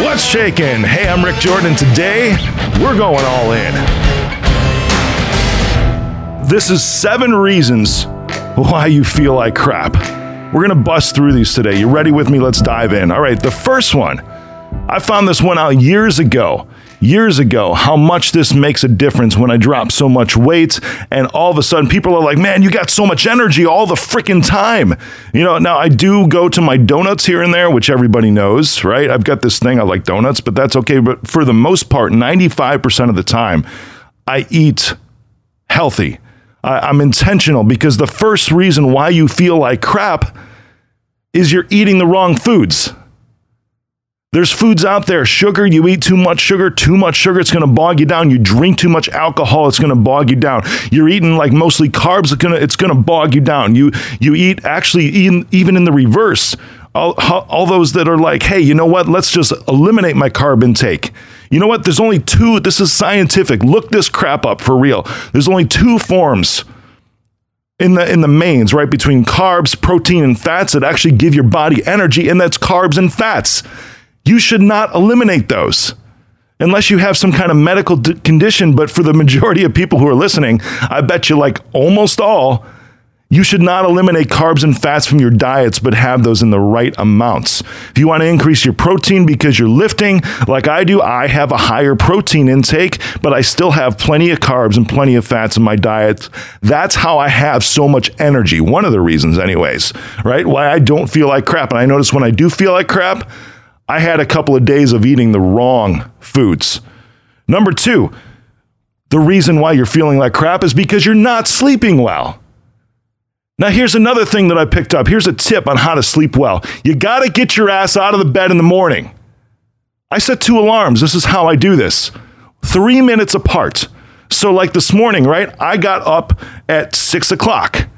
What's shaking? Hey, I'm Rick Jordan. Today, we're going all in. This is 7 reasons why you feel like crap. We're going to bust through these today. You ready with me? Let's dive in. All right, the first one. I found this one out years ago, how much this makes a difference when I drop so much weight, and all of a sudden people are like, man, you got so much energy all the freaking time. You know, now I do go to my donuts here and there, which everybody knows, right? I've got this thing, I like donuts, but that's okay. But for the most part, 95% of the time, I eat healthy. I'm intentional, because the first reason why you feel like crap is you're eating the wrong foods. There's foods out there, sugar, you eat too much sugar, it's going to bog you down. You drink too much alcohol, it's going to bog you down. You're eating like mostly carbs, it's going to bog you down. You eat, actually, even in the reverse, all those that are like, hey, you know what, let's just eliminate my carb intake. You know what, there's only 2, this is scientific, look this crap up for real. There's only 2 forms in the mains, right, between carbs, protein, and fats that actually give your body energy, and that's carbs and fats. You should not eliminate those unless you have some kind of medical condition. But for the majority of people who are listening, I bet you, like almost all, you should not eliminate carbs and fats from your diets, but have those in the right amounts. If you want to increase your protein because you're lifting, like I do, I have a higher protein intake, but I still have plenty of carbs and plenty of fats in my diet. That's how I have so much energy. One of the reasons anyways, right? Why I don't feel like crap. And I notice when I do feel like crap, I had a couple of days of eating the wrong foods. Number 2, the reason why you're feeling like crap is because you're not sleeping well. Now, here's another thing that I picked up. Here's a tip on how to sleep well. You got to get your ass out of the bed in the morning. I set 2 alarms. This is how I do this. 3 minutes apart. So like this morning, right? I got up at 6:00.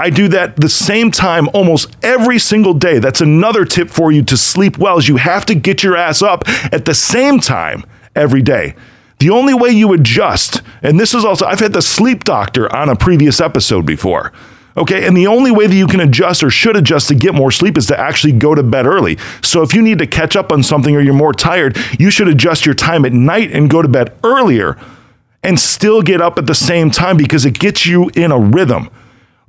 I do that the same time almost every single day. That's another tip for you to sleep well, is you have to get your ass up at the same time every day. The only way you adjust, and this is also, I've had the sleep doctor on a previous episode before, okay? And the only way that you can adjust or should adjust to get more sleep is to actually go to bed early. So if you need to catch up on something or you're more tired, you should adjust your time at night and go to bed earlier and still get up at the same time, because it gets you in a rhythm.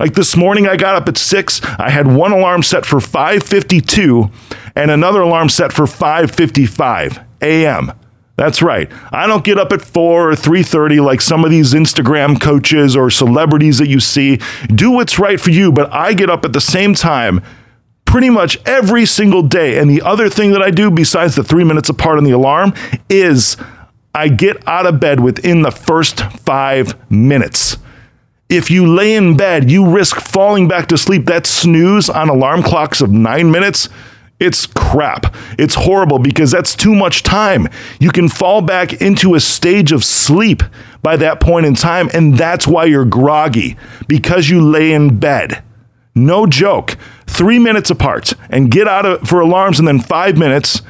Like this morning, I got up at 6. I had one alarm set for 5:52 and another alarm set for 5:55 a.m. That's right. I don't get up at 4 or 3:30 like some of these Instagram coaches or celebrities that you see. Do what's right for you, but I get up at the same time pretty much every single day. And the other thing that I do, besides the 3 minutes apart on the alarm, is I get out of bed within the first 5 minutes. If you lay in bed, you risk falling back to sleep. That snooze on alarm clocks of 9 minutes, it's crap. It's horrible, because that's too much time. You can fall back into a stage of sleep by that point in time, and that's why you're groggy, because you lay in bed. No joke. 3 minutes apart and get out of for alarms, and then 5 minutes.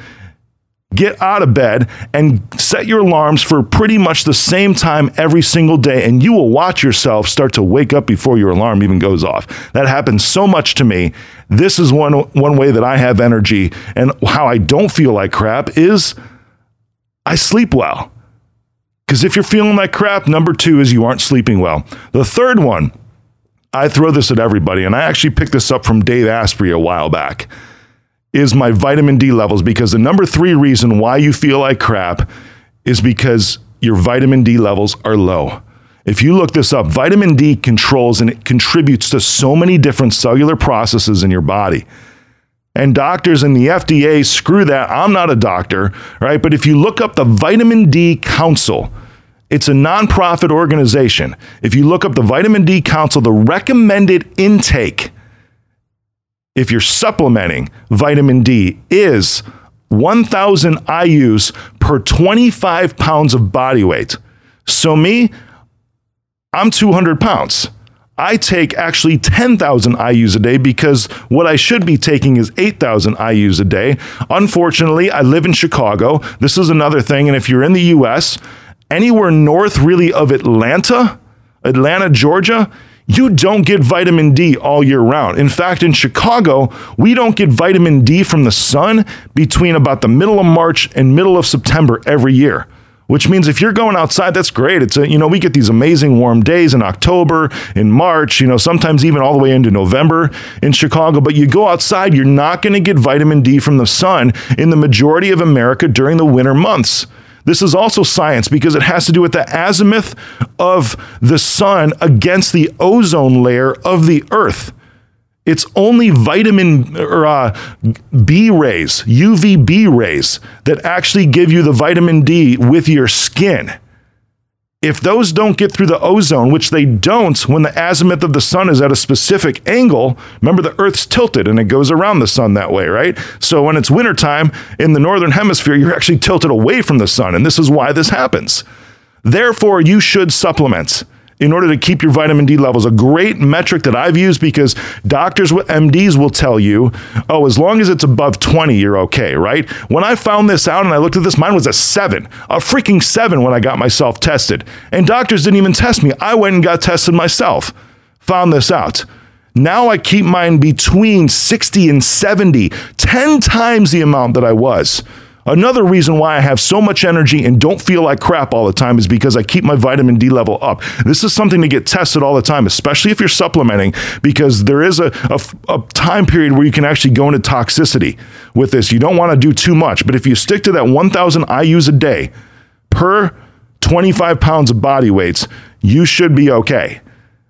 Get out of bed and set your alarms for pretty much the same time every single day, and you will watch yourself start to wake up before your alarm even goes off. That happens so much to me. This is one way that I have energy, and how I don't feel like crap is I sleep well. Because if you're feeling like crap, number 2 is you aren't sleeping well. The third one, I throw this at everybody, and I actually picked this up from Dave Asprey a while back, is my vitamin D levels, because the number 3 reason why you feel like crap is because your vitamin D levels are low. If you look this up, vitamin D controls and it contributes to so many different cellular processes in your body. And doctors and the FDA, screw that, I'm not a doctor, right? But if you look up the Vitamin D Council, it's a nonprofit organization. If you look up the Vitamin D Council, the recommended intake, if you're supplementing vitamin D, is 1,000 IUs per 25 pounds of body weight. So me, I'm 200 pounds. I take actually 10,000 IUs a day, because what I should be taking is 8,000 IUs a day. Unfortunately, I live in Chicago. This is another thing. And if you're in the US, anywhere north really of Atlanta, Georgia, you don't get vitamin D all year round. In fact, in Chicago, we don't get vitamin D from the sun between about the middle of March and middle of September every year, which means if you're going outside, that's great. It's a, you know, we get these amazing warm days in October, in March, you know, sometimes even all the way into November in Chicago, but you go outside, you're not going to get vitamin D from the sun in the majority of America during the winter months. This is also science because it has to do with the azimuth of the sun against the ozone layer of the earth. It's only vitamin or B rays, UVB rays, that actually give you the vitamin D with your skin. If those don't get through the ozone, which they don't when the azimuth of the sun is at a specific angle, remember the Earth's tilted and it goes around the sun that way, right? So when it's wintertime in the northern hemisphere, you're actually tilted away from the sun, and this is why this happens. Therefore, you should supplement in order to keep your vitamin D levels. A great metric that I've used, because doctors with MDs will tell you, oh, as long as it's above 20, you're okay, right? When I found this out and I looked at this, mine was a freaking seven when I got myself tested. And doctors didn't even test me. I went and got tested myself, found this out. Now I keep mine between 60 and 70, 10 times the amount that I was. Another reason why I have so much energy and don't feel like crap all the time is because I keep my vitamin D level up. This is something to get tested all the time, especially if you're supplementing, because there is a time period where you can actually go into toxicity with this. You don't want to do too much, but if you stick to that 1,000 IUs a day per 25 pounds of body weights, you should be okay.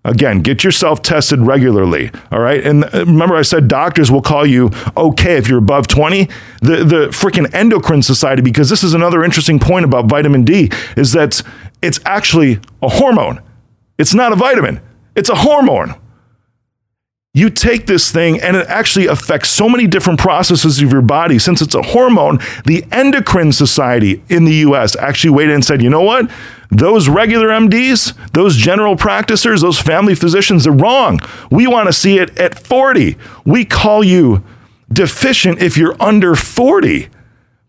Again, get yourself tested regularly, all right? And remember I said doctors will call you okay if you're above 20? The freaking Endocrine Society, because this is another interesting point about vitamin D, is that it's actually a hormone. It's not a vitamin. It's a hormone. You take this thing and it actually affects so many different processes of your body. Since it's a hormone, the Endocrine Society in the US actually weighed in and said, you know what? Those regular MDs, those general practitioners, those family physicians are wrong. We want to see it at 40. We call you deficient if you're under 40.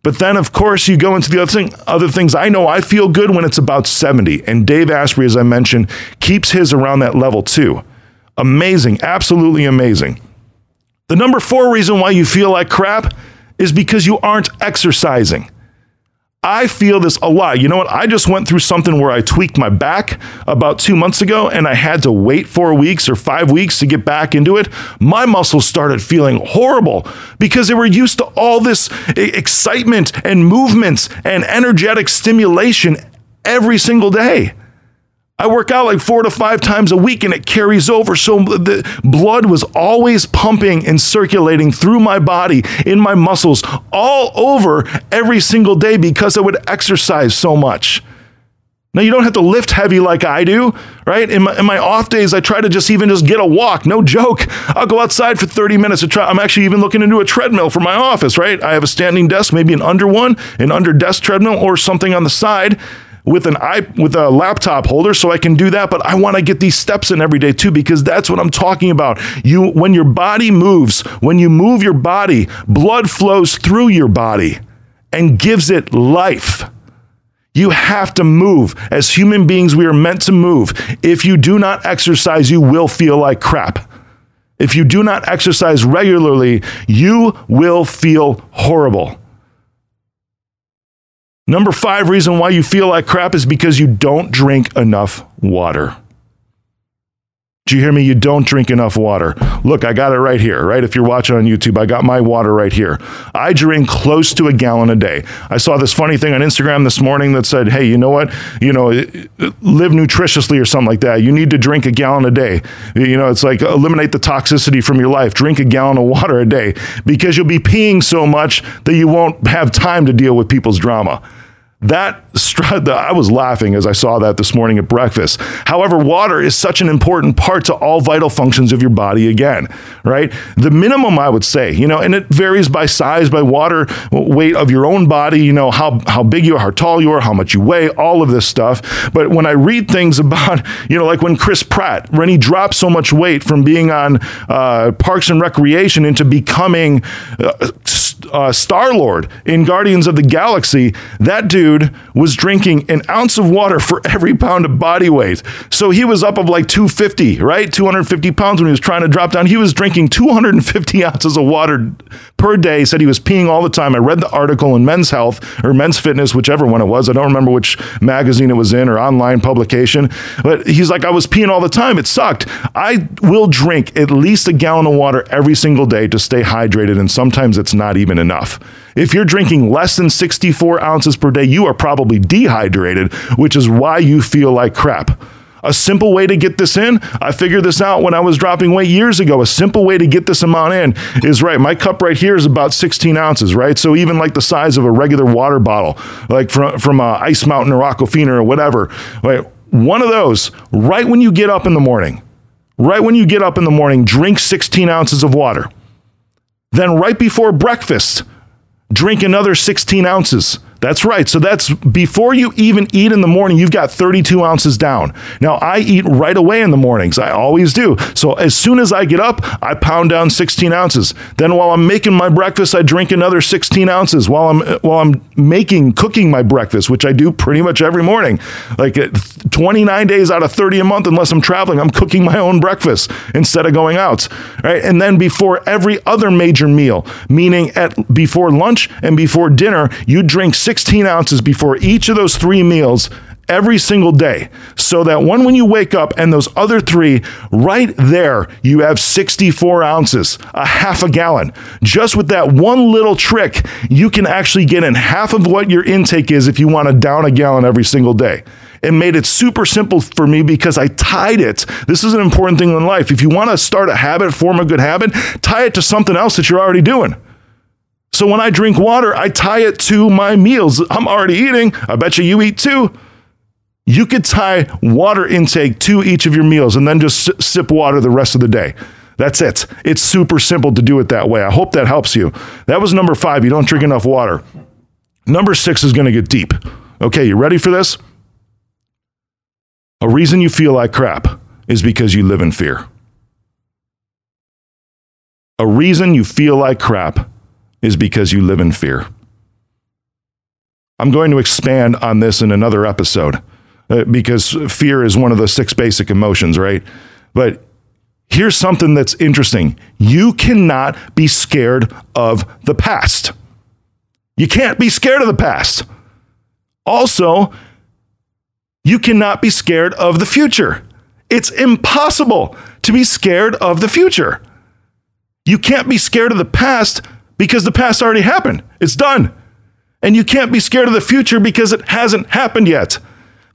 But then, of course, you go into the other thing. Other things, I know I feel good when it's about 70. And Dave Asprey, as I mentioned, keeps his around that level too. Amazing, absolutely amazing. The number 4 reason why you feel like crap is because you aren't exercising. I feel this a lot. You know what? I just went through something where I tweaked my back about 2 months ago and I had to wait 4 weeks or 5 weeks to get back into it. My muscles started feeling horrible because they were used to all this excitement and movements and energetic stimulation every single day. I work out like 4 to 5 times a week and it carries over. So the blood was always pumping and circulating through my body, in my muscles, all over every single day because I would exercise so much. Now, you don't have to lift heavy like I do, right? In my off days, I try to just get a walk. No joke. I'll go outside for 30 minutes. I'm actually even looking into a treadmill for my office, right? I have a standing desk, maybe an under desk treadmill or something on the side, with a laptop holder, so I can do that. But I want to get these steps in every day too, because that's what I'm talking about. When your body moves, when you move your body, blood flows through your body and gives it life. You have to move. As human beings, we are meant to move. If you do not exercise, you will feel like crap. If you do not exercise regularly, you will feel horrible. Number 5 reason why you feel like crap is because you don't drink enough water. Do you hear me? You don't drink enough water. Look, I got it right here, right? If you're watching on YouTube, I got my water right here. I drink close to a gallon a day. I saw this funny thing on Instagram this morning that said, hey, you know what? You know, live nutritiously or something like that. You need to drink a gallon a day. You know, it's like eliminate the toxicity from your life. Drink a gallon of water a day because you'll be peeing so much that you won't have time to deal with people's drama. I was laughing as I saw that this morning at breakfast. However, water is such an important part to all vital functions of your body again, right? The minimum I would say, you know, and it varies by size, by water weight of your own body, you know, how big you are, how tall you are, how much you weigh, all of this stuff. But when I read things about, you know, like when Chris Pratt, when he dropped so much weight from being on Parks and Recreation into becoming Star-Lord in Guardians of the Galaxy, that dude was drinking an ounce of water for every pound of body weight. So he was up of like 250, right? 250 pounds when he was trying to drop down. He was drinking 250 ounces of water per day. He said he was peeing all the time. I read the article in Men's Health or Men's Fitness, whichever one it was. I don't remember which magazine it was in or online publication, but he's like, I was peeing all the time. It sucked. I will drink at least a gallon of water every single day to stay hydrated, and sometimes it's not even enough. If you're drinking less than 64 ounces per day, you are probably dehydrated, which is why you feel like crap. A simple way to get this in, I figured this out when I was dropping weight years ago. A simple way to get this amount in is, right, my cup right here is about 16 ounces, right? So even like the size of a regular water bottle, like from Ice Mountain or Aquafina or whatever, right? One of those, right when you get up in the morning, drink 16 ounces of water. Then right before breakfast, drink another 16 ounces. That's right. So that's before you even eat in the morning, you've got 32 ounces down. Now, I eat right away in the mornings. I always do. So as soon as I get up, I pound down 16 ounces. Then while I'm making my breakfast, I drink another 16 ounces while I'm cooking my breakfast, which I do pretty much every morning. Like 29 days out of 30 a month, unless I'm traveling, I'm cooking my own breakfast instead of going out. Right? And then before every other major meal, meaning before lunch and before dinner, you drink 16 ounces before each of those three meals every single day, so that when you wake up and those other three right there, you have 64 ounces, a half a gallon. Just with that one little trick, you can actually get in half of what your intake is if you want to down a gallon every single day. It made it super simple for me because I tied it. This is an important thing in life. If you want to start a habit, form a good habit, tie it to something else that you're already doing. So when I drink water, I tie it to my meals. I'm already eating. I bet you eat too. You could tie water intake to each of your meals and then just sip water the rest of the day. That's it. It's super simple to do it that way. I hope that helps you. That was number 5. You don't drink enough water. Number 6 is going to get deep. Okay, you ready for this? A reason you feel like crap is because you live in fear. A reason you feel like crap is because you live in fear. I'm going to expand on this in another episode because fear is one of the 6 basic emotions, right? But here's something that's interesting. You cannot be scared of the past. You can't be scared of the past. Also, you cannot be scared of the future. It's impossible to be scared of the future. You can't be scared of the past because the past already happened. It's done. And you can't be scared of the future because it hasn't happened yet.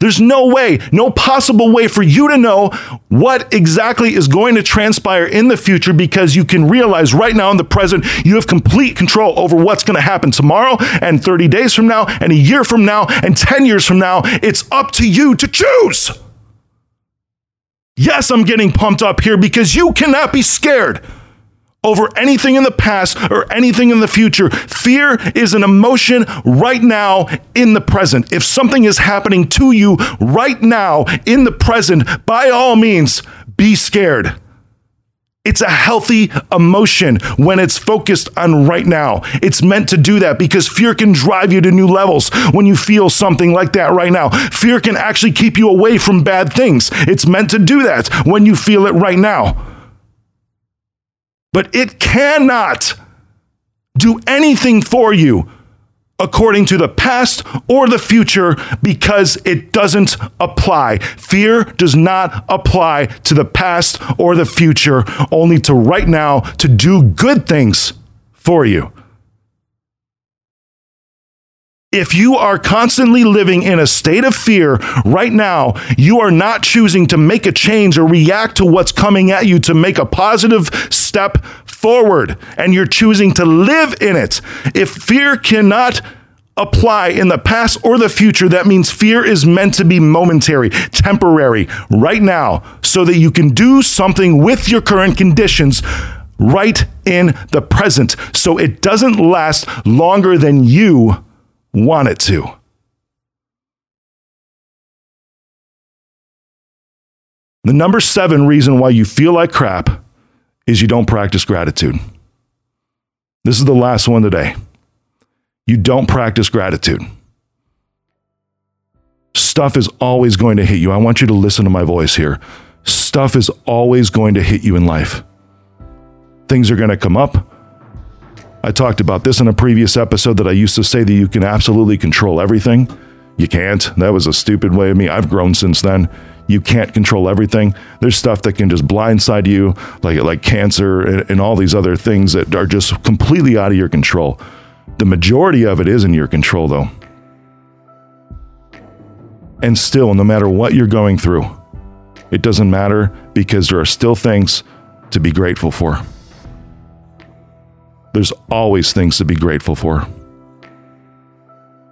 There's no way, no possible way for you to know what exactly is going to transpire in the future, because you can realize right now in the present, you have complete control over what's going to happen tomorrow and 30 days from now and a year from now and 10 years from now. It's up to you to choose. Yes, I'm getting pumped up here because you cannot be scared over anything in the past or anything in the future. Fear is an emotion right now in the present. If something is happening to you right now in the present, by all means, be scared. It's a healthy emotion when it's focused on right now. It's meant to do that because fear can drive you to new levels when you feel something like that right now. Fear can actually keep you away from bad things. It's meant to do that when you feel it right now. But it cannot do anything for you according to the past or the future because it doesn't apply. Fear does not apply to the past or the future, only to right now to do good things for you. If you are constantly living in a state of fear right now, you are not choosing to make a change or react to what's coming at you to make a positive step forward, and you're choosing to live in it. If fear cannot apply in the past or the future, that means fear is meant to be momentary, temporary, right now, so that you can do something with your current conditions right in the present, so it doesn't last longer than you want it to. The number 7 reason why you feel like crap is you don't practice gratitude. This is the last one today. You don't practice gratitude. Stuff is always going to hit you. I want you to listen to my voice here. Stuff is always going to hit you in life. Things are going to come up. I talked about this in a previous episode that I used to say that you can absolutely control everything. You can't. That was a stupid way of me. I've grown since then. You can't control everything. There's stuff that can just blindside you, like cancer and all these other things that are just completely out of your control. The majority of it is in your control, though. And still, no matter what you're going through, it doesn't matter, because there are still things to be grateful for. There's always things to be grateful for.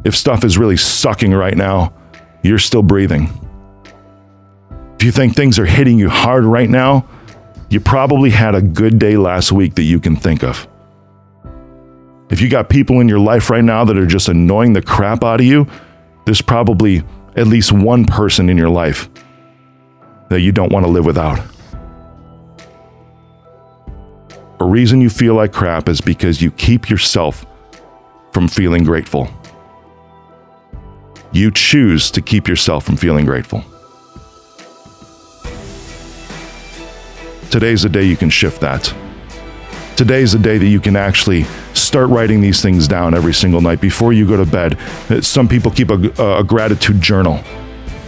If stuff is really sucking right now, you're still breathing. If you think things are hitting you hard right now, you probably had a good day last week that you can think of. If you got people in your life right now that are just annoying the crap out of you, there's probably at least one person in your life that you don't want to live without. A reason you feel like crap is because you keep yourself from feeling grateful. You choose to keep yourself from feeling grateful. Today's the day you can shift that. Today's the day that you can actually start writing these things down every single night before you go to bed. Some people keep a gratitude journal,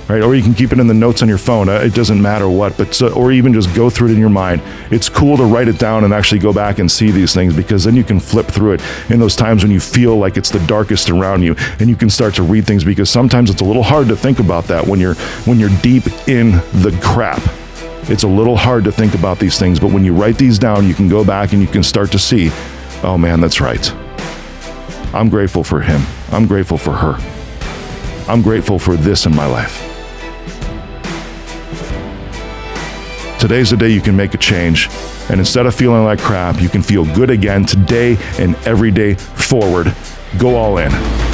right? Or you can keep it in the notes on your phone. It doesn't matter what, but or even just go through it in your mind. It's cool to write it down and actually go back and see these things, because then you can flip through it in those times when you feel like it's the darkest around you, and you can start to read things, because sometimes it's a little hard to think about that when you're deep in the crap. It's a little hard to think about these things, but when you write these down, you can go back and you can start to see, oh man, that's right. I'm grateful for him. I'm grateful for her. I'm grateful for this in my life. Today's the day you can make a change, and instead of feeling like crap, you can feel good again today and every day forward. Go all in.